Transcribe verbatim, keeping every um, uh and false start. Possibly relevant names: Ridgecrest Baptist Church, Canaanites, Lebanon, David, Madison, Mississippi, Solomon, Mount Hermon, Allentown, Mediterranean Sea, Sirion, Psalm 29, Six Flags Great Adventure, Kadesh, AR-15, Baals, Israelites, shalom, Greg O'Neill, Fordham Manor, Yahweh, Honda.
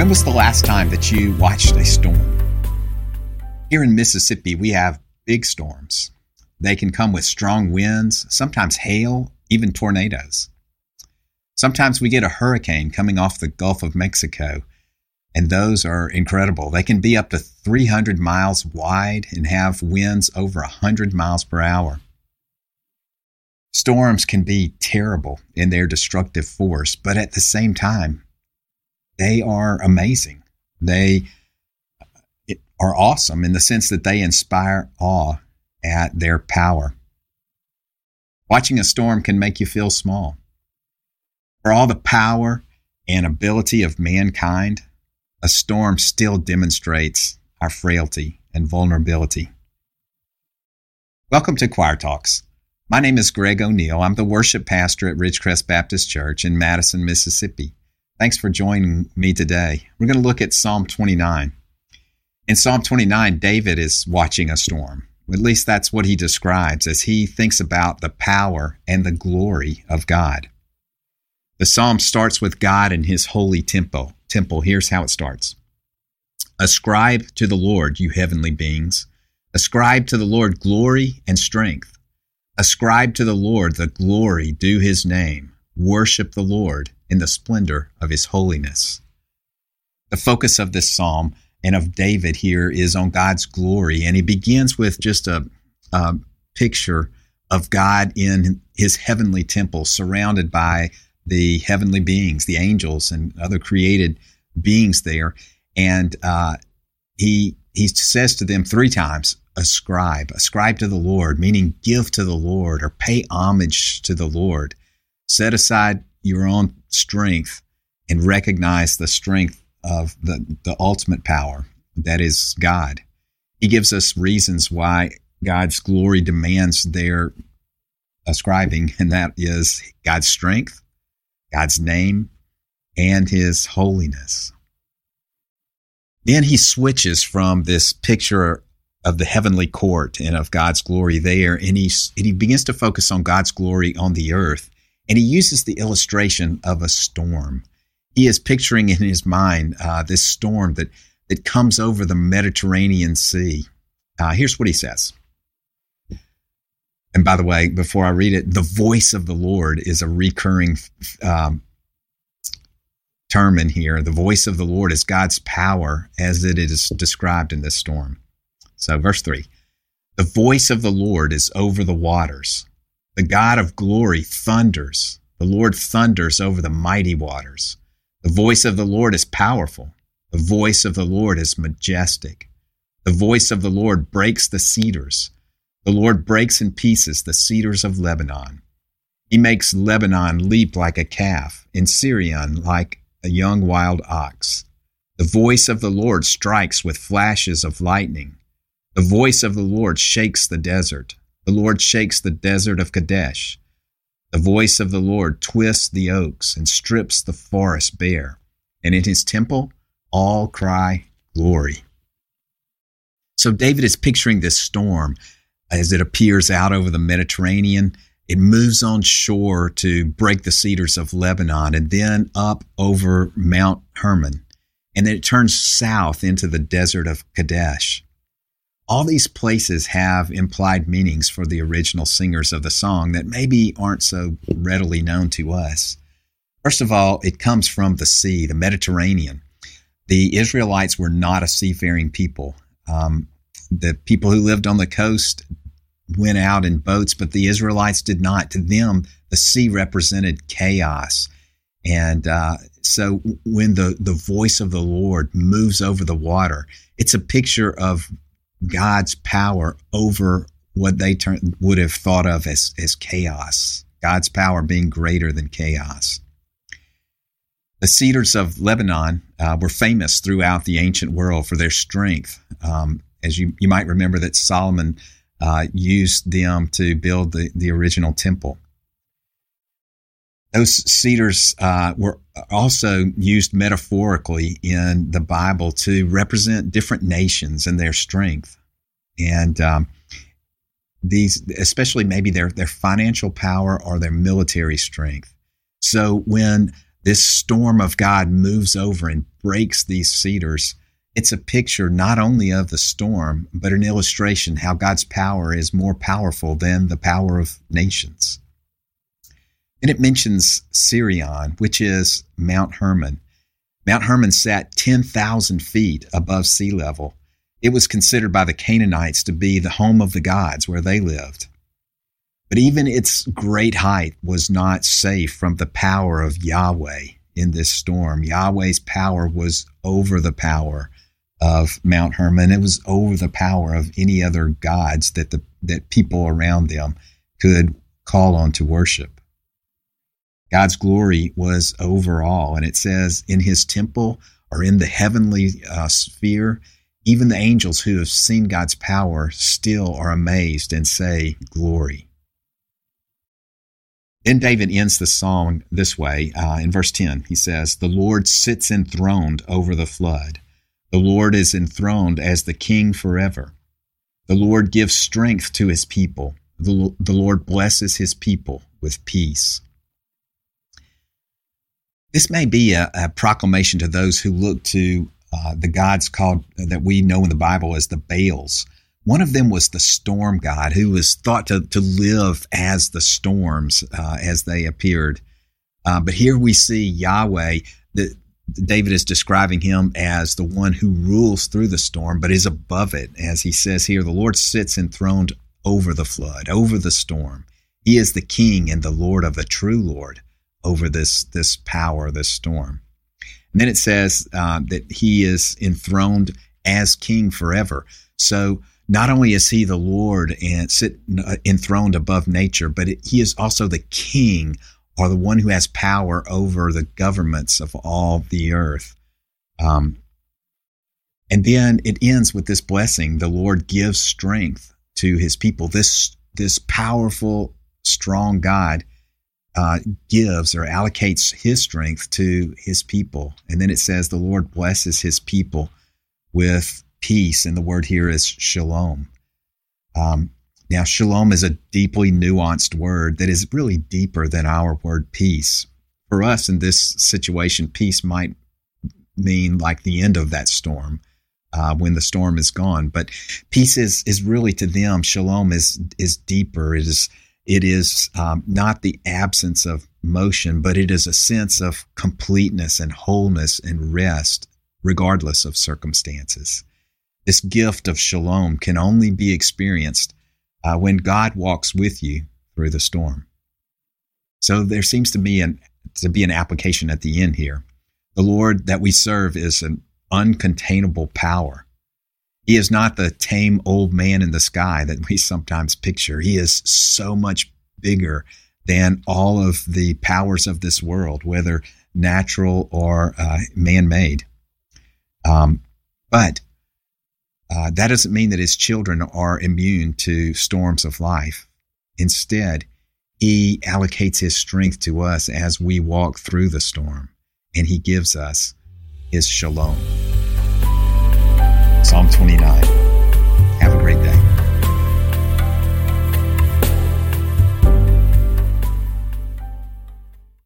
When was the last time that you watched a storm? Here in Mississippi, we have big storms. They can come with strong winds, sometimes hail, even tornadoes. Sometimes we get a hurricane coming off the Gulf of Mexico, and those are incredible. They can be up to three hundred miles wide and have winds over one hundred miles per hour. Storms can be terrible in their destructive force, but at the same time, they are amazing. They are awesome in the sense that they inspire awe at their power. Watching a storm can make you feel small. For all the power and ability of mankind, a storm still demonstrates our frailty and vulnerability. Welcome to ChoirTalks. My name is Greg O'Neill. I'm the worship pastor at Ridgecrest Baptist Church in Madison, Mississippi. Thanks for joining me today. We're going to look at Psalm twenty-nine. In Psalm twenty-nine, David is watching a storm. At least that's what he describes as he thinks about the power and the glory of God. The psalm starts with God and his holy temple. Temple. Here's how it starts. Ascribe to the Lord, you heavenly beings. Ascribe to the Lord glory and strength. Ascribe to the Lord the glory due his name. Worship the Lord in the splendor of his holiness. The focus of this psalm and of David here is on God's glory, and he begins with just a, a picture of God in his heavenly temple, surrounded by the heavenly beings, the angels and other created beings there. And uh, he he says to them three times, Ascribe, ascribe to the Lord, meaning give to the Lord or pay homage to the Lord. Set aside your own strength and recognize the strength of the, the ultimate power that is God. He gives us reasons why God's glory demands their ascribing, and that is God's strength, God's name, and his holiness. Then he switches from this picture of the heavenly court and of God's glory there, and he, and he begins to focus on God's glory on the earth, and he uses the illustration of a storm. He is picturing in his mind uh, this storm that, that comes over the Mediterranean Sea. Uh, here's what he says. And by the way, before I read it, the voice of the Lord is a recurring um, term in here. The voice of the Lord is God's power as it is described in this storm. So verse three, the voice of the Lord is over the waters. The God of glory thunders. The Lord thunders over the mighty waters. The voice of the Lord is powerful. The voice of the Lord is majestic. The voice of the Lord breaks the cedars. The Lord breaks in pieces the cedars of Lebanon. He makes Lebanon leap like a calf, and Sirion like a young wild ox. The voice of the Lord strikes with flashes of lightning. The voice of the Lord shakes the desert. The Lord shakes the desert of Kadesh. The voice of the Lord twists the oaks and strips the forest bare. And in his temple, all cry glory. So David is picturing this storm as it appears out over the Mediterranean. It moves on shore to break the cedars of Lebanon and then up over Mount Hermon. And then it turns south into the desert of Kadesh. All these places have implied meanings for the original singers of the song that maybe aren't so readily known to us. First of all, it comes from the sea, the Mediterranean. The Israelites were not a seafaring people. Um, the people who lived on the coast went out in boats, but the Israelites did not. To them, the sea represented chaos. And uh, so when the, the voice of the Lord moves over the water, it's a picture of God's power over what they turn, would have thought of as, as chaos, God's power being greater than chaos. The cedars of Lebanon uh, were famous throughout the ancient world for their strength. Um, as you, you might remember that Solomon uh, used them to build the, the original temple. Those cedars uh, were also used metaphorically in the Bible to represent different nations and their strength. And um, these, especially maybe their, their financial power or their military strength. So when this storm of God moves over and breaks these cedars. It's a picture not only of the storm, but an illustration how God's power is more powerful than the power of nations. And it mentions Sirion, which is Mount Hermon. Mount Hermon sat ten thousand feet above sea level. It was considered by the Canaanites to be the home of the gods where they lived. But even its great height was not safe from the power of Yahweh in this storm. Yahweh's power was over the power of Mount Hermon. It was over the power of any other gods that the that people around them could call on to worship. God's glory was over all, and it says in his temple or in the heavenly uh, sphere, even the angels who have seen God's power still are amazed and say, glory. Then David ends the song this way. Uh, in verse ten, he says, the Lord sits enthroned over the flood. The Lord is enthroned as the king forever. The Lord gives strength to his people. The, the Lord blesses his people with peace. This may be a, a proclamation to those who look to Uh, the gods called uh, that we know in the Bible as the Baals. One of them was the storm god, who was thought to, to live as the storms uh, as they appeared. Uh, but here we see Yahweh. The, David is describing him as the one who rules through the storm, but is above it. As he says here, the Lord sits enthroned over the flood, over the storm. He is the king and the Lord of the true Lord over this, this power, this storm. And then it says uh, that he is enthroned as king forever. So not only is he the Lord and sit enthroned above nature, but it, he is also the king, or the one who has power over the governments of all the earth. Um, and then it ends with this blessing. The Lord gives strength to his people. This, this powerful, strong God Uh, gives or allocates his strength to his people. And then it says the Lord blesses his people with peace, and the word here is shalom. Um, now, shalom is a deeply nuanced word that is really deeper than our word peace. For us in this situation, peace might mean like the end of that storm, uh, when the storm is gone. But peace is is really to them, shalom is is deeper, it is It is um, not the absence of motion, but it is a sense of completeness and wholeness and rest, regardless of circumstances. This gift of shalom can only be experienced uh, when God walks with you through the storm. So there seems to be an to be an application at the end here. The Lord that we serve is an uncontainable power. He is not the tame old man in the sky that we sometimes picture. He is so much bigger than all of the powers of this world, whether natural or uh, man-made. Um, but uh, that doesn't mean that his children are immune to storms of life. Instead, he allocates his strength to us as we walk through the storm, and he gives us his shalom. Psalm twenty-nine. Have a great day.